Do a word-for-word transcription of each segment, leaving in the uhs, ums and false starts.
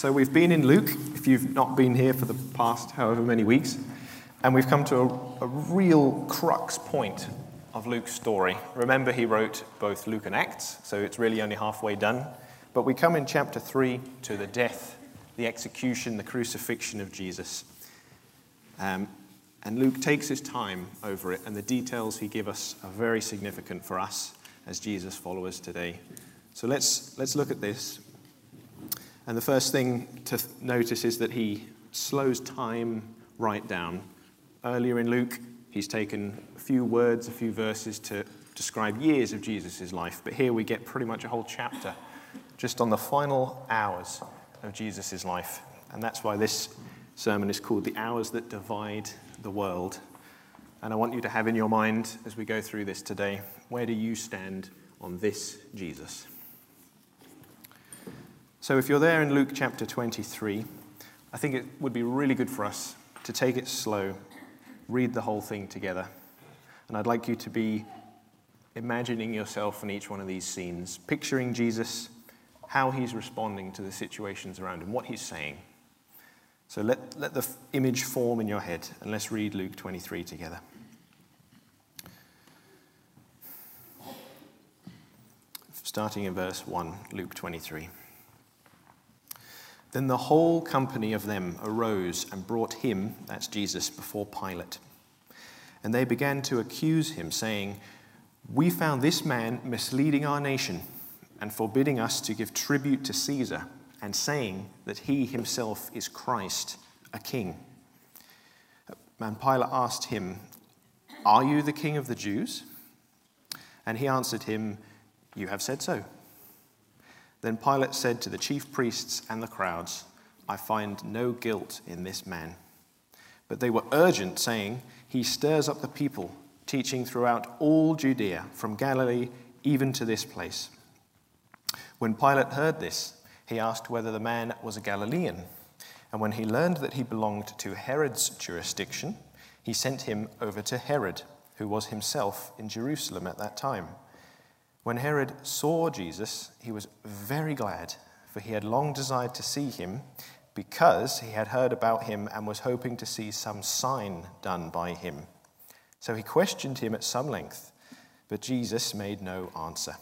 So we've been in Luke, if you've not been here for the past however many weeks, and we've come to a, a real crux point of Luke's story. Remember, he wrote both Luke and Acts, so it's really only halfway done. But we come in chapter three to the death, the execution, the crucifixion of Jesus. Um, and Luke takes his time over it, and the details he gives us are very significant for us as Jesus followers today. So let's, let's look at this. And the first thing to notice is that he slows time right down. Earlier in Luke, he's taken a few words, a few verses to describe years of Jesus' life. But here we get pretty much a whole chapter just on the final hours of Jesus' life. And that's why this sermon is called The Hours That Divide the World. And I want you to have in your mind as we go through this today, where do you stand on this Jesus? So if you're there in Luke chapter twenty-three, I think it would be really good for us to take it slow, read the whole thing together. And I'd like you to be imagining yourself in each one of these scenes, picturing Jesus, how he's responding to the situations around him, what he's saying. So let, let the image form in your head, and let's read Luke twenty-three together. Starting in verse one, Luke twenty-three. Then the whole company of them arose and brought him, that's Jesus, before Pilate. And they began to accuse him, saying, "We found this man misleading our nation and forbidding us to give tribute to Caesar, and saying that he himself is Christ, a king." And Pilate asked him, "Are you the king of the Jews?" And he answered him, "You have said so." Then Pilate said to the chief priests and the crowds, "I find no guilt in this man." But they were urgent, saying, "He stirs up the people, teaching throughout all Judea, from Galilee even to this place." When Pilate heard this, he asked whether the man was a Galilean. And when he learned that he belonged to Herod's jurisdiction, he sent him over to Herod, who was himself in Jerusalem at that time. When Herod saw Jesus, he was very glad, for he had long desired to see him, because he had heard about him and was hoping to see some sign done by him. So he questioned him at some length, but Jesus made no answer.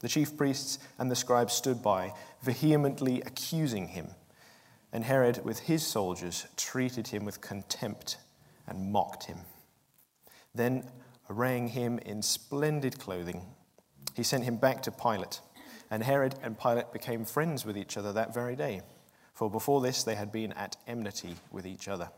The chief priests and the scribes stood by, vehemently accusing him, and Herod with his soldiers treated him with contempt and mocked him. Then, arraying him in splendid clothing, he sent him back to Pilate, and Herod and Pilate became friends with each other that very day, for before this they had been at enmity with each other.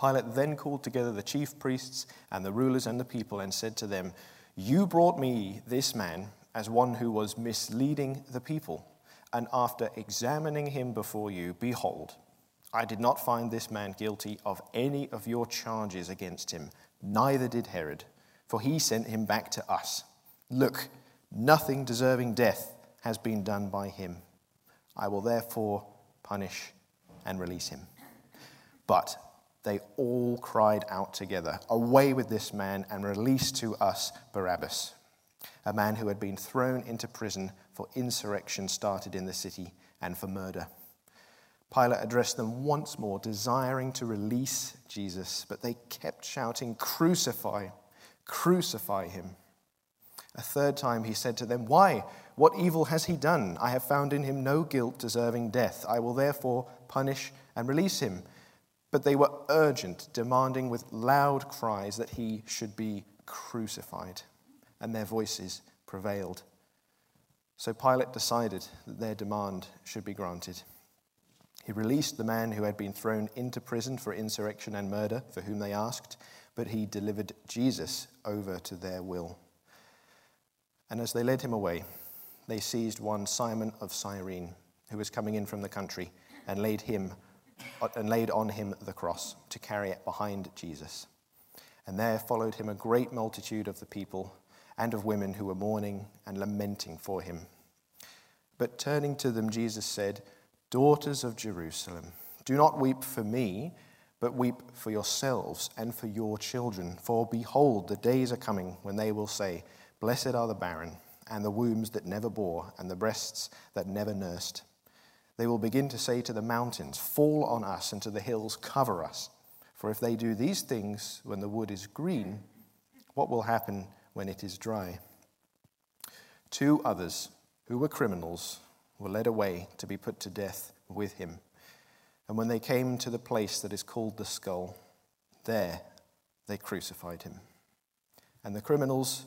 Pilate then called together the chief priests and the rulers and the people and said to them, "You brought me this man as one who was misleading the people, and after examining him before you, behold, I did not find this man guilty of any of your charges against him, neither did Herod, for he sent him back to us. Look, nothing deserving death has been done by him. I will therefore punish and release him." But they all cried out together, "Away with this man, and release to us Barabbas," a man who had been thrown into prison for insurrection started in the city and for murder. Pilate addressed them once more, desiring to release Jesus, but they kept shouting, "Crucify, crucify him." A third time he said to them, "Why? What evil has he done? I have found in him no guilt deserving death. I will therefore punish and release him." But they were urgent, demanding with loud cries that he should be crucified, and their voices prevailed. So Pilate decided that their demand should be granted. He released the man who had been thrown into prison for insurrection and murder, for whom they asked, but he delivered Jesus over to their will. And as they led him away, they seized one Simon of Cyrene, who was coming in from the country, and laid him and laid on him the cross to carry it behind Jesus. And there followed him a great multitude of the people and of women who were mourning and lamenting for him. But turning to them, Jesus said, "Daughters of Jerusalem, do not weep for me, but weep for yourselves and for your children. For behold, the days are coming when they will say, 'Blessed are the barren, and the wombs that never bore, and the breasts that never nursed.' They will begin to say to the mountains, fall on us, and to the hills, cover us. For if they do these things when the wood is green, what will happen when it is dry? Two others, who were criminals, were led away to be put to death with him. And when they came to the place that is called the Skull, there they crucified him. And the criminals,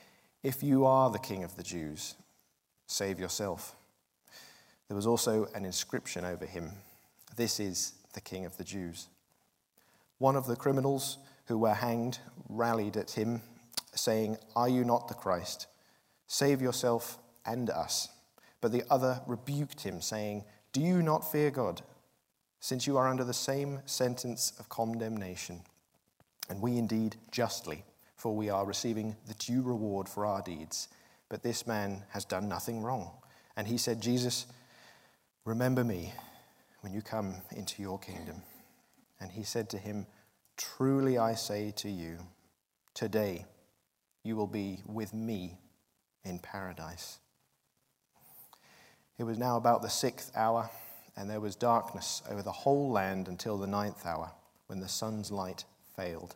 If you are the king of the Jews, save yourself. There was also an inscription over him, This is the king of the Jews. One of the criminals who were hanged rallied at him, saying, Are you not the Christ? Save yourself and us. But the other rebuked him, saying, Do you not fear God, since you are under the same sentence of condemnation? And we indeed justly, for we are receiving the due reward for our deeds. But this man has done nothing wrong. And he said, Jesus, remember me when you come into your kingdom. And he said to him, Truly I say to you, today you will be with me in paradise. It was now about the sixth hour, and there was darkness over the whole land until the ninth hour, when the sun's light failed.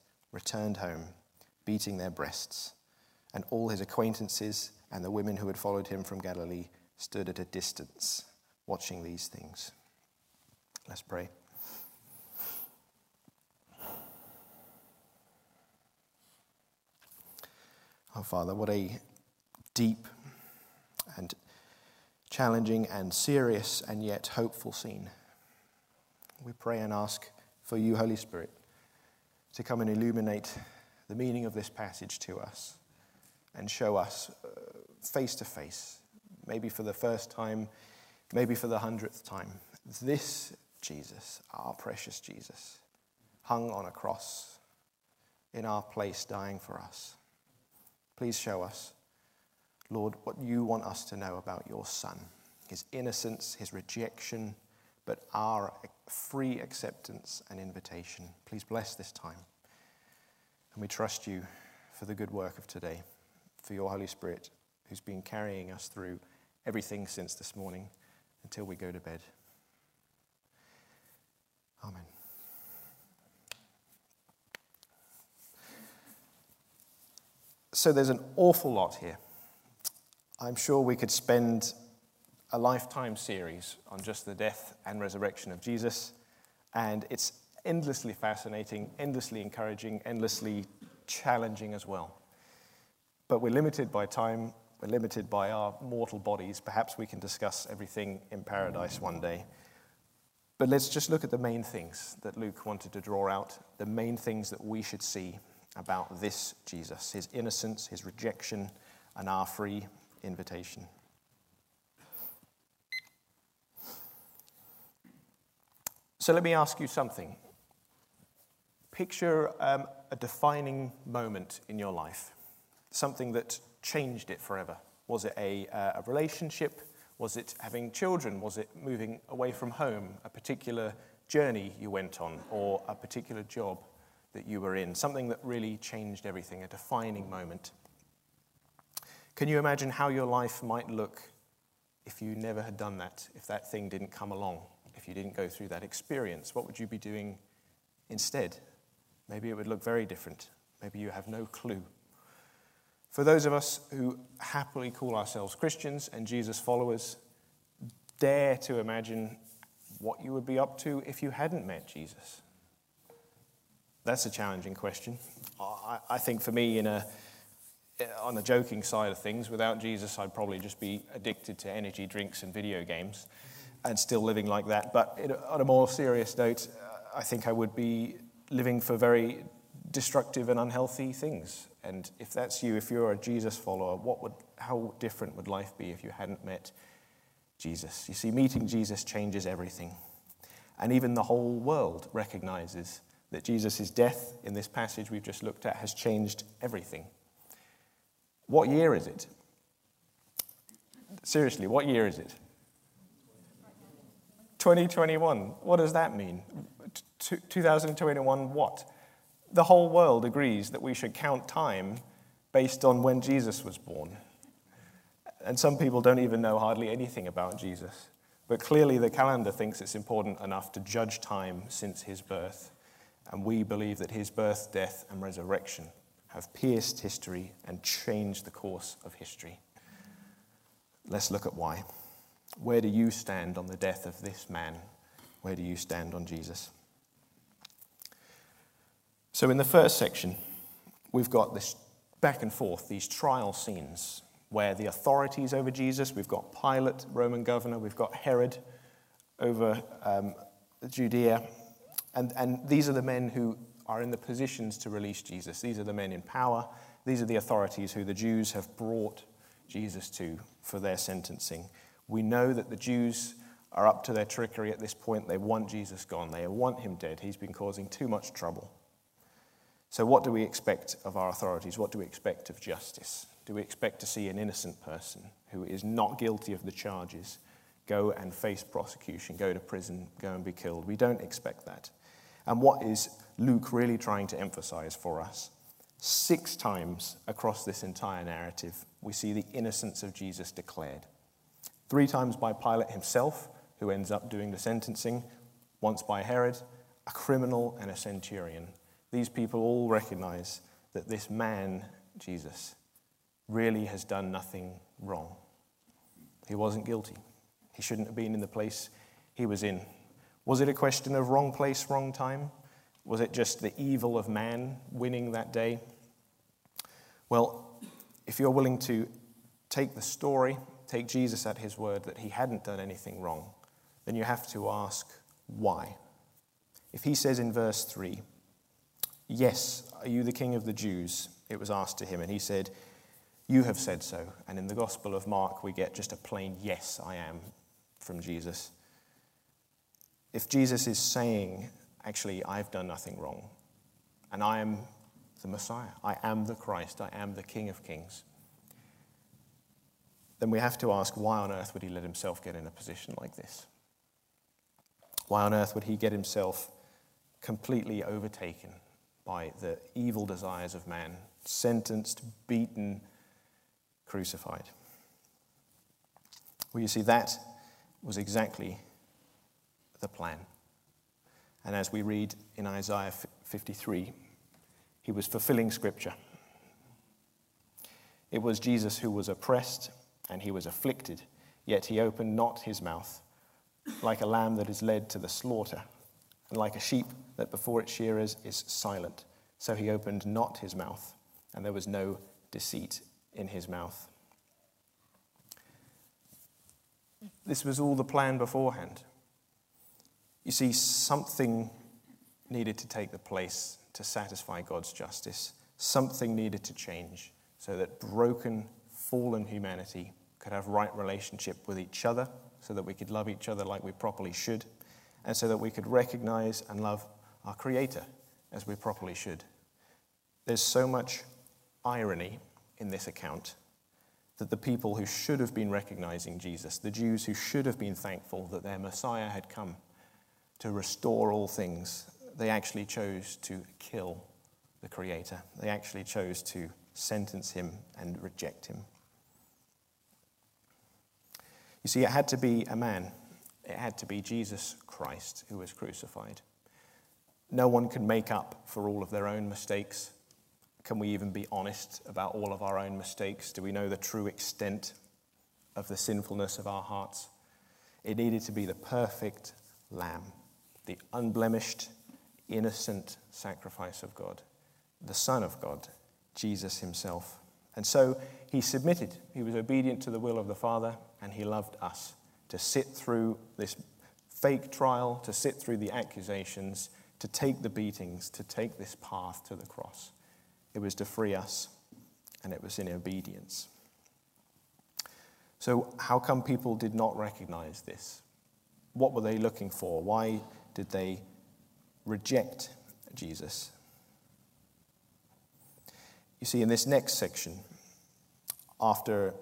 returned home, beating their breasts. And all his acquaintances and the women who had followed him from Galilee stood at a distance, watching these things. Let's pray. Oh, Father, what a deep and challenging and serious and yet hopeful scene. We pray and ask for you, Holy Spirit, to come and illuminate the meaning of this passage to us and show us uh, face to face, maybe for the first time, maybe for the hundredth time. This Jesus, our precious Jesus, hung on a cross in our place, dying for us. Please show us, Lord, what you want us to know about your Son, his innocence, his rejection, but our free acceptance and invitation. Please bless this time. And we trust you for the good work of today, for your Holy Spirit, who's been carrying us through everything since this morning until we go to bed. Amen. So there's an awful lot here. I'm sure we could spend a lifetime series on just the death and resurrection of Jesus, and it's endlessly fascinating, endlessly encouraging, endlessly challenging as well. But we're limited by time, we're limited by our mortal bodies. Perhaps we can discuss everything in paradise one day. But let's just look at the main things that Luke wanted to draw out, the main things that we should see about this Jesus, his innocence, his rejection, and our free invitation. So let me ask you something. Picture um, a defining moment in your life, something that changed it forever. Was it a, uh, a relationship? Was it having children? Was it moving away from home? A particular journey you went on, or a particular job that you were in, something that really changed everything, a defining moment. Can you imagine how your life might look if you never had done that, if that thing didn't come along, if you didn't go through that experience? What would you be doing instead? Maybe it would look very different. Maybe you have no clue. For those of us who happily call ourselves Christians and Jesus followers, dare to imagine what you would be up to if you hadn't met Jesus? That's a challenging question. I, I think for me, in a, on the joking side of things, without Jesus, I'd probably just be addicted to energy drinks and video games and still living like that. But it, on a more serious note, I think I would be living for very destructive and unhealthy things. And if that's you, if you're a Jesus follower, what would, how different would life be if you hadn't met Jesus? You see, meeting Jesus changes everything. And even the whole world recognizes that Jesus' death in this passage we've just looked at has changed everything. What year is it? Seriously, what year is it? twenty twenty-one. What does that mean? twenty twenty-one what? The whole world agrees that we should count time based on when Jesus was born. And some people don't even know hardly anything about Jesus. But clearly the calendar thinks it's important enough to judge time since his birth. And we believe that his birth, death, and resurrection have pierced history and changed the course of history. Let's look at why. Where do you stand on the death of this man? Where do you stand on Jesus? So in the first section, we've got this back and forth, these trial scenes where the authorities over Jesus, we've got Pilate, Roman governor, we've got Herod over um, Judea. And, and these are the men who are in the positions to release Jesus. These are the men in power. These are the authorities who the Jews have brought Jesus to for their sentencing. We know that the Jews are up to their trickery at this point. They want Jesus gone. They want him dead. He's been causing too much trouble. So what do we expect of our authorities? What do we expect of justice? Do we expect to see an innocent person who is not guilty of the charges go and face prosecution, go to prison, go and be killed? We don't expect that. And what is Luke really trying to emphasize for us? Six times across this entire narrative, we see the innocence of Jesus declared. Three times by Pilate himself, who ends up doing the sentencing, once by Herod, a criminal and a centurion. These people all recognize that this man, Jesus, really has done nothing wrong. He wasn't guilty. He shouldn't have been in the place he was in. Was it a question of wrong place, wrong time? Was it just the evil of man winning that day? Well, if you're willing to take the story, take Jesus at his word that he hadn't done anything wrong, then you have to ask why. If he says in verse three, "Yes, are you the king of the Jews?" It was asked to him, and he said, "You have said so." And in the Gospel of Mark, we get just a plain "Yes, I am" from Jesus. If Jesus is saying, actually, I've done nothing wrong, and I am the Messiah, I am the Christ, I am the King of Kings, then we have to ask, why on earth would he let himself get in a position like this? Why on earth would he get himself completely overtaken by the evil desires of man, sentenced, beaten, crucified? Well, you see, that was exactly the plan. And as we read in Isaiah fifty-three, he was fulfilling Scripture. It was Jesus who was oppressed and he was afflicted, yet he opened not his mouth, like a lamb that is led to the slaughter, and like a sheep that before its shearers is silent. So he opened not his mouth, and there was no deceit in his mouth. This was all the plan beforehand. You see, something needed to take the place to satisfy God's justice. Something needed to change so that broken, fallen humanity could have right relationship with each other, so that we could love each other like we properly should, and so that we could recognize and love our Creator as we properly should. There's so much irony in this account that the people who should have been recognizing Jesus, the Jews who should have been thankful that their Messiah had come to restore all things, they actually chose to kill the Creator. They actually chose to sentence him and reject him. You see, it had to be a man. It had to be Jesus Christ who was crucified. No one can make up for all of their own mistakes. Can we even be honest about all of our own mistakes? Do we know the true extent of the sinfulness of our hearts? It needed to be the perfect lamb, the unblemished, innocent sacrifice of God, the Son of God, Jesus himself. And so he submitted. He was obedient to the will of the Father, and he loved us. To sit through this fake trial, to sit through the accusations, to take the beatings, to take this path to the cross. It was to free us, and it was in obedience. So how come people did not recognize this? What were they looking for? Why did they reject Jesus? You see, in this next section, after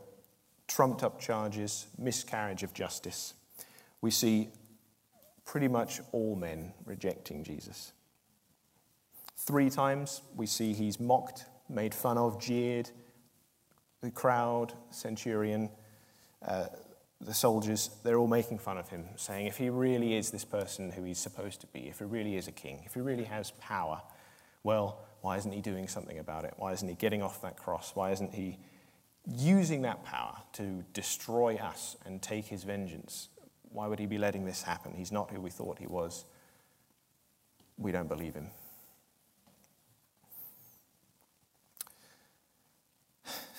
trumped-up charges, miscarriage of justice, we see pretty much all men rejecting Jesus. Three times we see he's mocked, made fun of, jeered, the crowd, centurion, uh, the soldiers, they're all making fun of him, saying if he really is this person who he's supposed to be, if he really is a king, if he really has power, well, why isn't he doing something about it? Why isn't he getting off that cross? Why isn't he using that power to destroy us and take his vengeance? Why would he be letting this happen? He's not who we thought he was. We don't believe him.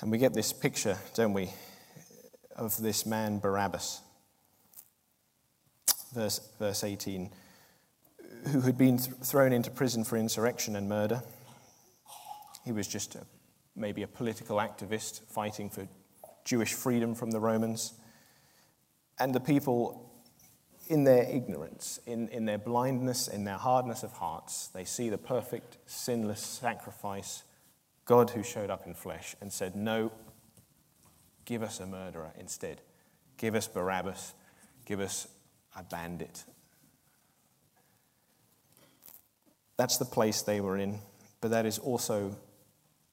And we get this picture, don't we, of this man Barabbas. Verse, verse eighteen, who had been th- thrown into prison for insurrection and murder. He was just a, maybe a political activist fighting for Jewish freedom from the Romans. And the people, in their ignorance, in, in their blindness, in their hardness of hearts, they see the perfect, sinless sacrifice, God who showed up in flesh and said, no, give us a murderer instead. Give us Barabbas. Give us a bandit. That's the place they were in, but that is also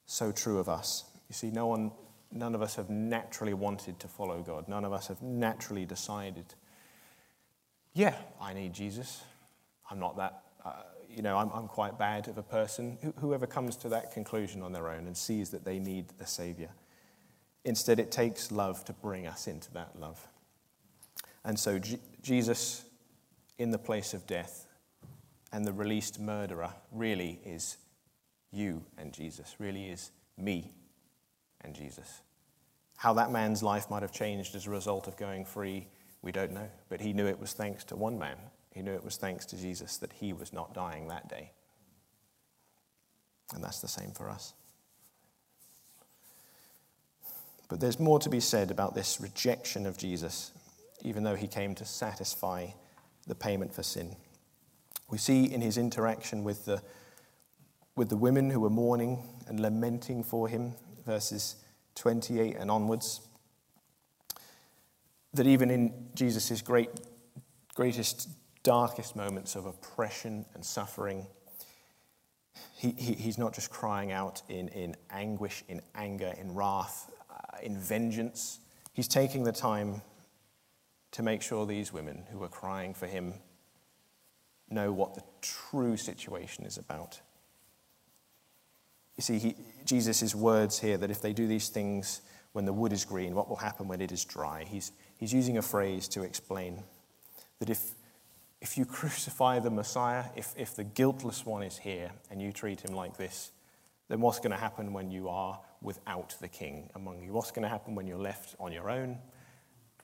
so true of us. You see, no one, none of us have naturally wanted to follow God. None of us have naturally decided, yeah, I need Jesus. I'm not that, uh, you know, I'm, I'm quite bad of a person. Wh- whoever comes to that conclusion on their own and sees that they need a Savior. Instead, it takes love to bring us into that love. And so G- Jesus, in the place of death, and the released murderer really is you and Jesus, really is me and Jesus. How that man's life might have changed as a result of going free, we don't know. But he knew it was thanks to one man. He knew it was thanks to Jesus that he was not dying that day. And that's the same for us. But there's more to be said about this rejection of Jesus, even though he came to satisfy the payment for sin. We see in his interaction with the with the women who were mourning and lamenting for him, verses twenty-eight and onwards, that even in Jesus' great, greatest, darkest moments of oppression and suffering, he, he, he's not just crying out in, in anguish, in anger, in wrath, uh, in vengeance. He's taking the time to make sure these women who were crying for him know what the true situation is about. You see, he, Jesus' words here that if they do these things when the wood is green, what will happen when it is dry? He's, he's using a phrase to explain that if, if you crucify the Messiah, if, if the guiltless one is here and you treat him like this, then what's going to happen when you are without the king among you? What's going to happen when you're left on your own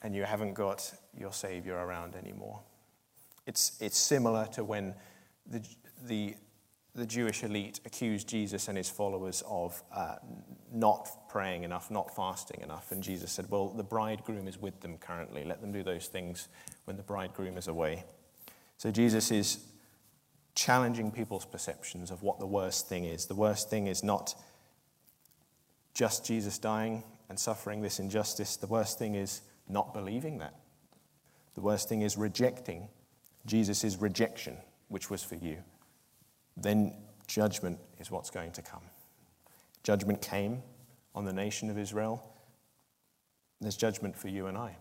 and you haven't got your Savior around anymore? It's it's similar to when the the the Jewish elite accused Jesus and his followers of uh, not praying enough, not fasting enough, and Jesus said, well, the bridegroom is with them currently. Let them do those things when the bridegroom is away. So Jesus is challenging people's perceptions of what the worst thing is. The worst thing is not just Jesus dying and suffering this injustice. The worst thing is not believing that. The worst thing is rejecting Jesus' rejection, which was for you. Then judgment is what's going to come. Judgment came on the nation of Israel. There's judgment for you and I.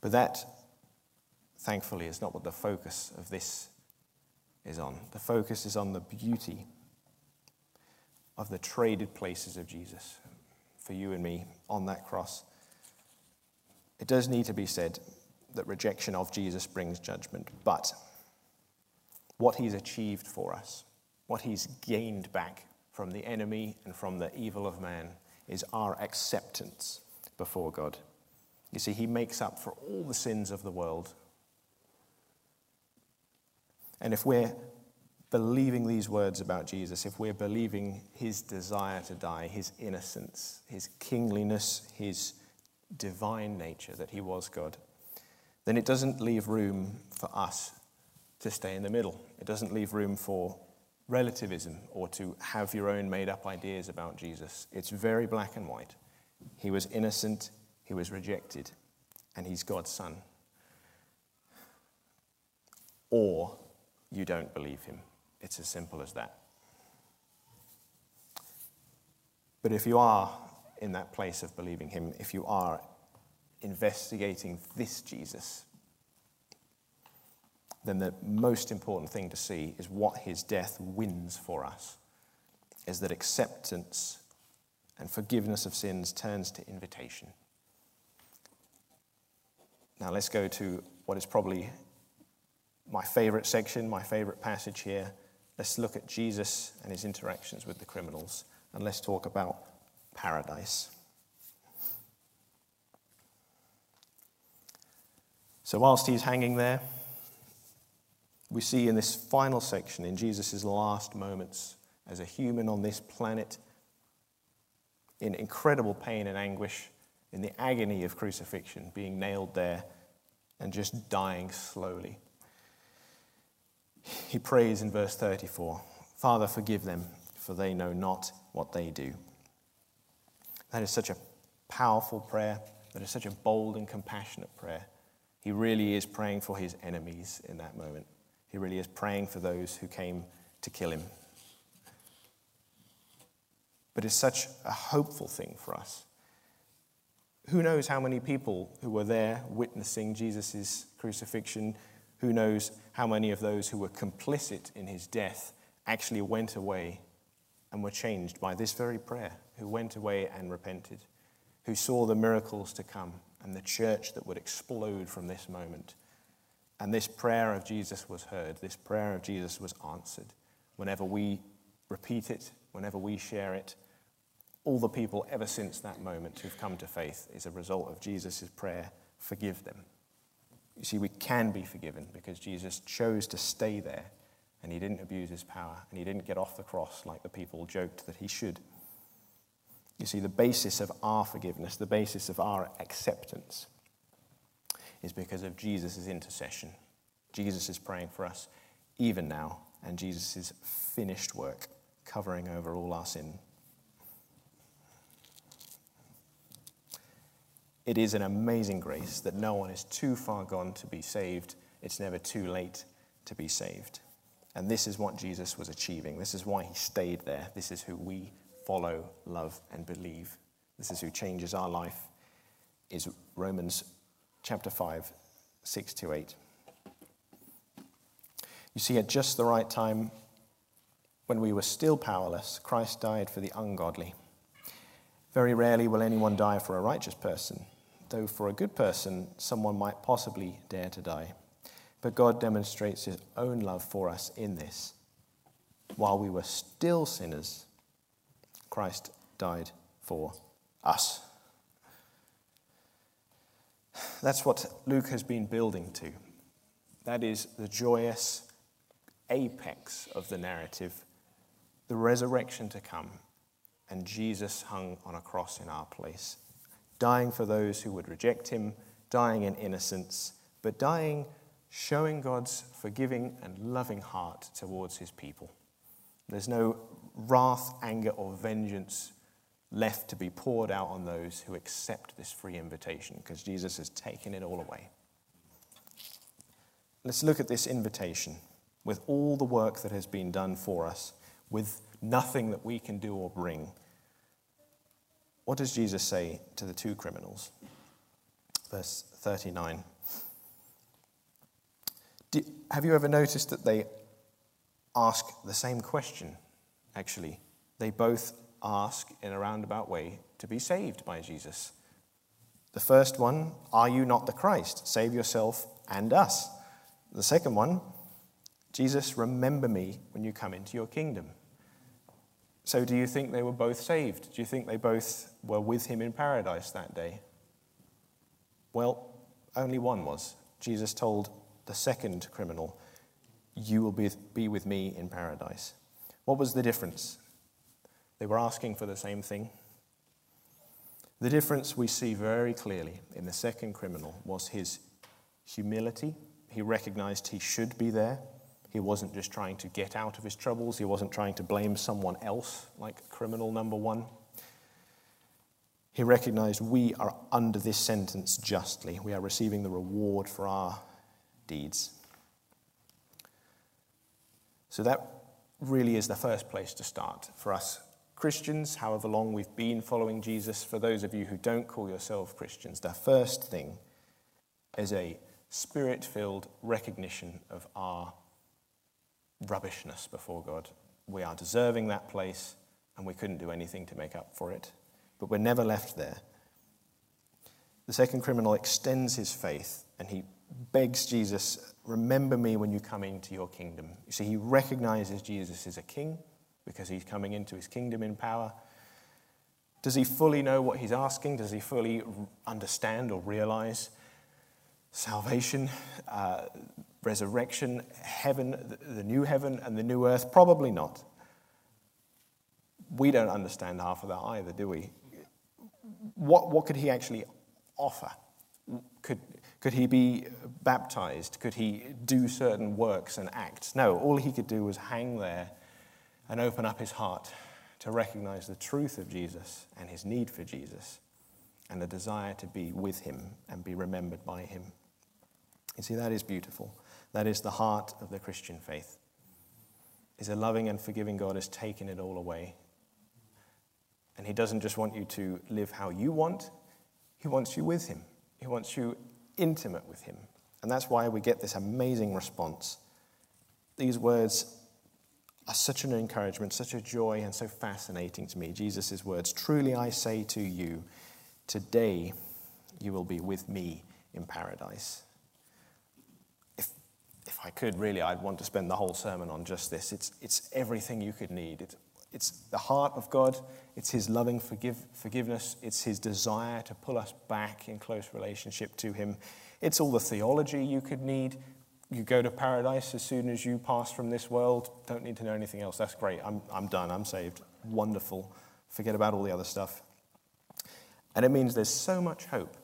But that, thankfully, is not what the focus of this is on. The focus is on the beauty of the traded places of Jesus for you and me on that cross. It does need to be said that rejection of Jesus brings judgment, but what he's achieved for us, what he's gained back from the enemy and from the evil of man, is our acceptance before God. You see, he makes up for all the sins of the world. And if we're believing these words about Jesus, if we're believing his desire to die, his innocence, his kingliness, his divine nature, that he was God, then it doesn't leave room for us to stay in the middle. It doesn't leave room for relativism or to have your own made-up ideas about Jesus. It's very black and white. He was innocent, he was rejected, and he's God's son. Or you don't believe him. It's as simple as that. But if you are in that place of believing him, if you are investigating this Jesus, then the most important thing to see is what his death wins for us, is that acceptance and forgiveness of sins turns to invitation. Now let's go to what is probably my favorite section, my favorite passage here. Let's look at Jesus and his interactions with the criminals, and let's talk about paradise. So whilst he's hanging there, we see in this final section, in Jesus' last moments as a human on this planet, in incredible pain and anguish, in the agony of crucifixion, being nailed there and just dying slowly, he prays in verse thirty-four, "Father, forgive them, for they know not what they do." That is such a powerful prayer. That is such a bold and compassionate prayer. He really is praying for his enemies in that moment. He really is praying for those who came to kill him. But it's such a hopeful thing for us. Who knows how many people who were there witnessing Jesus' crucifixion? Who knows how many of those who were complicit in his death actually went away and were changed by this very prayer, who went away and repented, who saw the miracles to come and the church that would explode from this moment. And this prayer of Jesus was heard. This prayer of Jesus was answered. Whenever we repeat it, whenever we share it, all the people ever since that moment who've come to faith is a result of Jesus' prayer, "Forgive them." You see, we can be forgiven because Jesus chose to stay there, and he didn't abuse his power, and he didn't get off the cross like the people joked that he should. You see, the basis of our forgiveness, the basis of our acceptance, is because of Jesus' intercession. Jesus is praying for us even now, and Jesus' finished work, covering over all our sin. It is an amazing grace that no one is too far gone to be saved. It's never too late to be saved. And this is what Jesus was achieving. This is why he stayed there. This is who we follow, love, and believe. This is who changes our life, is Romans chapter five, six to eight. You see, at just the right time, when we were still powerless, Christ died for the ungodly. Very rarely will anyone die for a righteous person, though for a good person, someone might possibly dare to die. But God demonstrates his own love for us in this: while we were still sinners, Christ died for us. That's what Luke has been building to. That is the joyous apex of the narrative, the resurrection to come, and Jesus hung on a cross in our place, dying for those who would reject him, dying in innocence, but dying showing God's forgiving and loving heart towards his people. There's no wrath, anger, or vengeance left to be poured out on those who accept this free invitation, because Jesus has taken it all away. Let's look at this invitation with all the work that has been done for us, with nothing that we can do or bring. What does Jesus say to the two criminals? Verse thirty-nine. Do, have you ever noticed that they ask the same question, actually? They both ask in a roundabout way to be saved by Jesus. The first one, are you not the Christ? Save yourself and us. The second one, Jesus, remember me when you come into your kingdom. So do you think they were both saved? Do you think they both were with him in paradise that day? Well, only one was. Jesus told the second criminal, you will be, be with me in paradise. What was the difference? They were asking for the same thing. The difference we see very clearly in the second criminal was his humility. He recognized he should be there. He wasn't just trying to get out of his troubles. He wasn't trying to blame someone else, like criminal number one. He recognized we are under this sentence justly. We are receiving the reward for our deeds. So that really is the first place to start for us Christians, however long we've been following Jesus. For those of you who don't call yourself Christians, the first thing is a spirit-filled recognition of our rubbishness before God. We are deserving that place, and we couldn't do anything to make up for it. But we're never left there. The second criminal extends his faith, and he begs Jesus, remember me when you come into your kingdom. You see, he recognizes Jesus is a king because he's coming into his kingdom in power. Does he fully know what he's asking? Does he fully understand or realize salvation, uh, resurrection, heaven, the new heaven and the new earth? Probably not. We don't understand half of that either, do we? What what could he actually offer? Could could he be baptized? Could he do certain works and acts? No, all he could do was hang there and open up his heart to recognize the truth of Jesus and his need for Jesus and a desire to be with him and be remembered by him. You see, that is beautiful. That is the heart of the Christian faith. Is a loving and forgiving God has taken it all away. And he doesn't just want you to live how you want. He wants you with him. He wants you intimate with him. And that's why we get this amazing response. These words are such an encouragement, such a joy, and so fascinating to me. Jesus' words, truly I say to you, today you will be with me in paradise. If I could, really, I'd want to spend the whole sermon on just this. It's it's everything you could need. It's, it's the heart of God. It's his loving forgive, forgiveness. It's his desire to pull us back in close relationship to him. It's all the theology you could need. You go to paradise as soon as you pass from this world. Don't need to know anything else. That's great. I'm I'm done. I'm saved. Wonderful. Forget about all the other stuff. And it means there's so much hope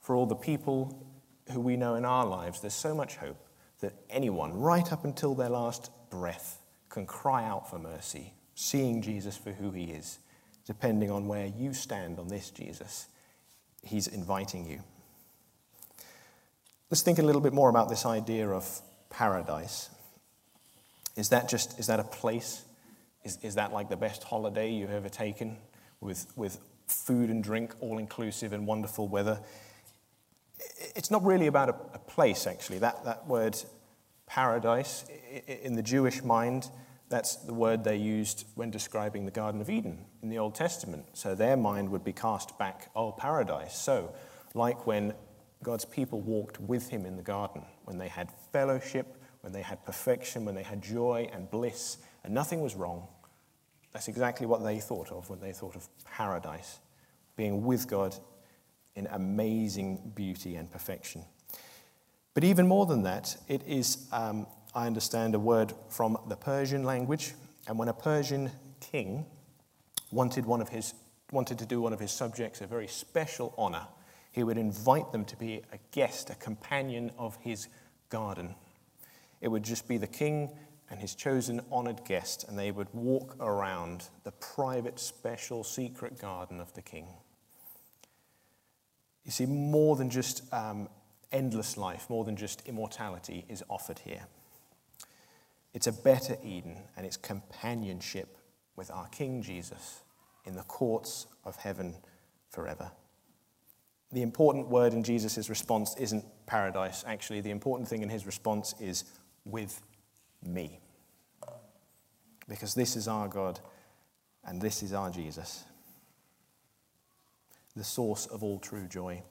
for all the people who we know in our lives. There's so much hope that anyone, right up until their last breath, can cry out for mercy, seeing Jesus for who he is, depending on where you stand on this Jesus. He's inviting you. Let's think a little bit more about this idea of paradise. Is that just, is that a place? Is, is that like the best holiday you've ever taken, with, with food and drink, all-inclusive and wonderful weather? It's not really about a, a place, actually. That, that word paradise, in the Jewish mind, that's the word they used when describing the Garden of Eden in the Old Testament. So their mind would be cast back, oh, paradise. So, like when God's people walked with him in the garden, when they had fellowship, when they had perfection, when they had joy and bliss, and nothing was wrong. That's exactly what they thought of when they thought of paradise, being with God in amazing beauty and perfection. But even more than that, it is, um, I understand, a word from the Persian language. And when a Persian king wanted one of his wanted to do one of his subjects a very special honor, he would invite them to be a guest, a companion of his garden. It would just be the king and his chosen honored guest, and they would walk around the private, special, secret garden of the king. You see, more than just um, endless life, more than just immortality is offered here. It's a better Eden, and it's companionship with our King Jesus in the courts of heaven forever. The important word in Jesus' response isn't paradise. Actually, the important thing in his response is with me. Because this is our God, and this is our Jesus, the source of all true joy,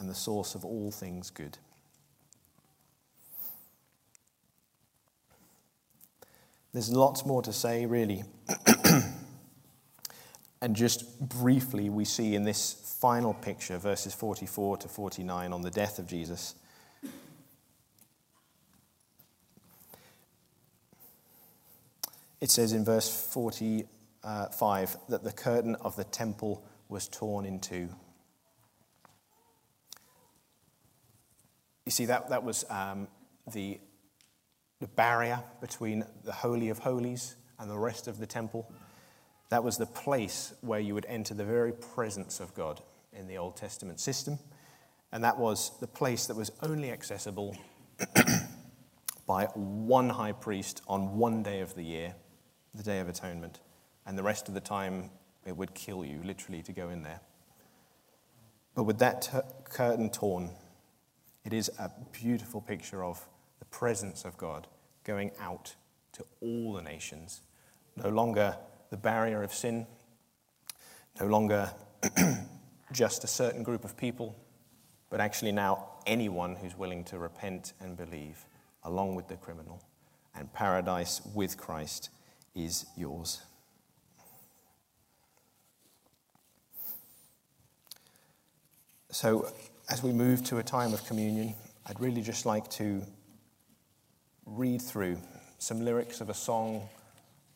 and the source of all things good. There's lots more to say, really. And just briefly, we see in this final picture, verses forty-four to forty-nine, on the death of Jesus. It says in verse forty-five that the curtain of the temple was torn in two. You see, that, that was um, the, the barrier between the Holy of Holies and the rest of the temple. That was the place where you would enter the very presence of God in the Old Testament system. And that was the place that was only accessible by one high priest on one day of the year, the Day of Atonement. And the rest of the time, it would kill you, literally, to go in there. But with that t- curtain torn, it is a beautiful picture of the presence of God going out to all the nations, no longer the barrier of sin, no longer just a certain group of people, but actually now anyone who's willing to repent and believe, along with the criminal. And paradise with Christ is yours. So as we move to a time of communion, I'd really just like to read through some lyrics of a song,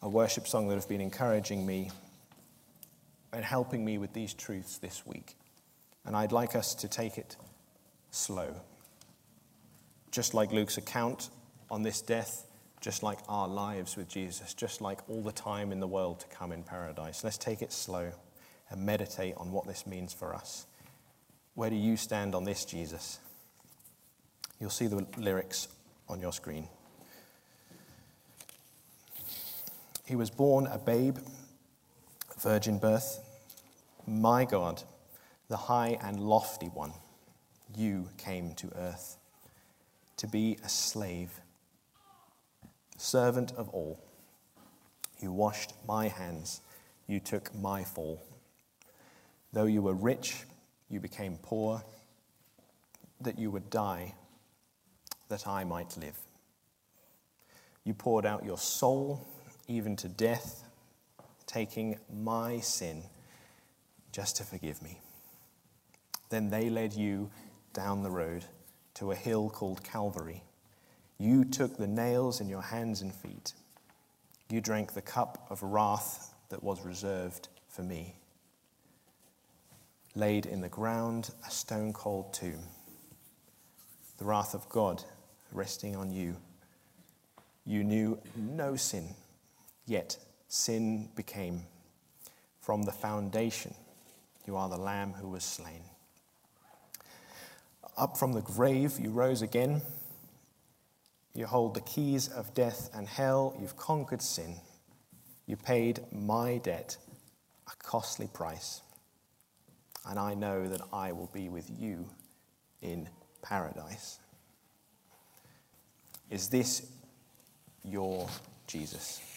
a worship song that have been encouraging me and helping me with these truths this week. And I'd like us to take it slow. Just like Luke's account on this death, just like our lives with Jesus, just like all the time in the world to come in paradise. Let's take it slow and meditate on what this means for us. Where do you stand on this, Jesus? You'll see the lyrics on your screen. He was born a babe, virgin birth. My God, the high and lofty one, you came to earth to be a slave, servant of all. You washed my hands, you took my fall. Though you were rich, you became poor, that you would die, that I might live. You poured out your soul, even to death, taking my sin just to forgive me. Then they led you down the road to a hill called Calvary. You took the nails in your hands and feet. You drank the cup of wrath that was reserved for me. Laid in the ground, a stone-cold tomb. The wrath of God resting on you. You knew no sin. Yet sin became from the foundation. You are the Lamb who was slain. Up from the grave you rose again. You hold the keys of death and hell. You've conquered sin. You paid my debt, a costly price. And I know that I will be with you in paradise. Is this your Jesus?